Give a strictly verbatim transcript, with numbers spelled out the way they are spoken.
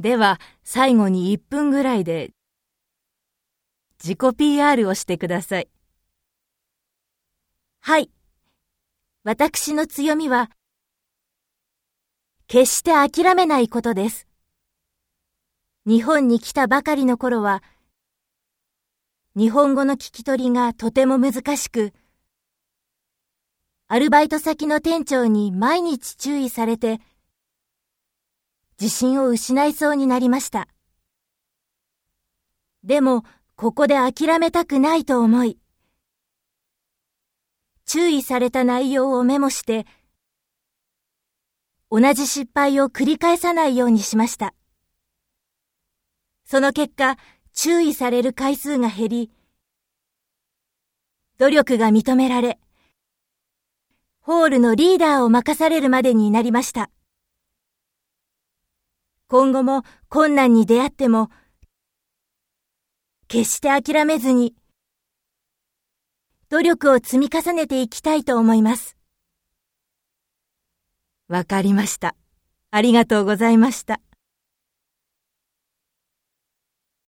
では最後にいっぷんぐらいで自己 ピーアール をしてください。はい。私の強みは決して諦めないことです。日本に来たばかりの頃は日本語の聞き取りがとても難しく、アルバイト先の店長に毎日注意されて、自信を失いそうになりました。でも、ここで諦めたくないと思い、注意された内容をメモして、同じ失敗を繰り返さないようにしました。その結果、注意される回数が減り、努力が認められ、ホールのリーダーを任されるまでになりました。今後も困難に出会っても、決して諦めずに、努力を積み重ねていきたいと思います。わかりました。ありがとうございました。